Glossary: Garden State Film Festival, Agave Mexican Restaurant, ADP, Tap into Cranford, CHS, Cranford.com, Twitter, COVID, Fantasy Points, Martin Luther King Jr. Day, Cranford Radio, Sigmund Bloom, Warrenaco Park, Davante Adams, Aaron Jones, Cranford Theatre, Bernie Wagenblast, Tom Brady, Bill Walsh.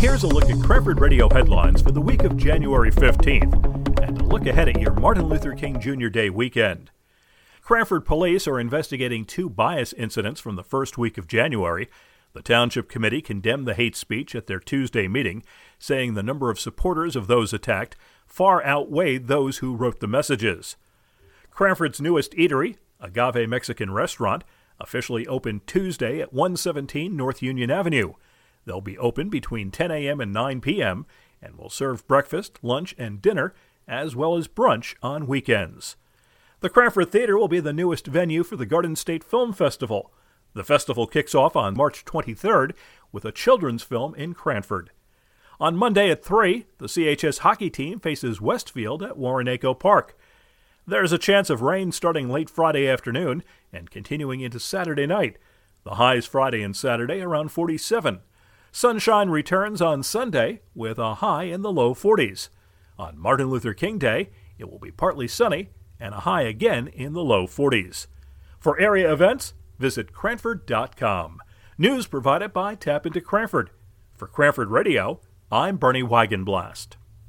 Here's a look at Cranford Radio headlines for the week of January 15th, and a look ahead at your Martin Luther King Jr. Day weekend. Cranford police are investigating two bias incidents from the first week of January. The Township Committee condemned the hate speech at their Tuesday meeting, saying the number of supporters of those attacked far outweighed those who wrote the messages. Cranford's newest eatery, Agave Mexican Restaurant, officially opened Tuesday at 117 North Union Avenue. They'll be open between 10 a.m. and 9 p.m. and will serve breakfast, lunch, and dinner, as well as brunch on weekends. The Cranford Theatre will be the newest venue for the Garden State Film Festival. The festival kicks off on March 23rd with a children's film in Cranford. On Monday at 3, the CHS hockey team faces Westfield at Warrenaco Park. There's a chance of rain starting late Friday afternoon and continuing into Saturday night. The highs Friday and Saturday around 47. Sunshine returns on Sunday with a high in the low 40s. On Martin Luther King Day, it will be partly sunny and a high again in the low 40s. For area events, visit Cranford.com. News provided by Tap into Cranford. For Cranford Radio, I'm Bernie Wagenblast.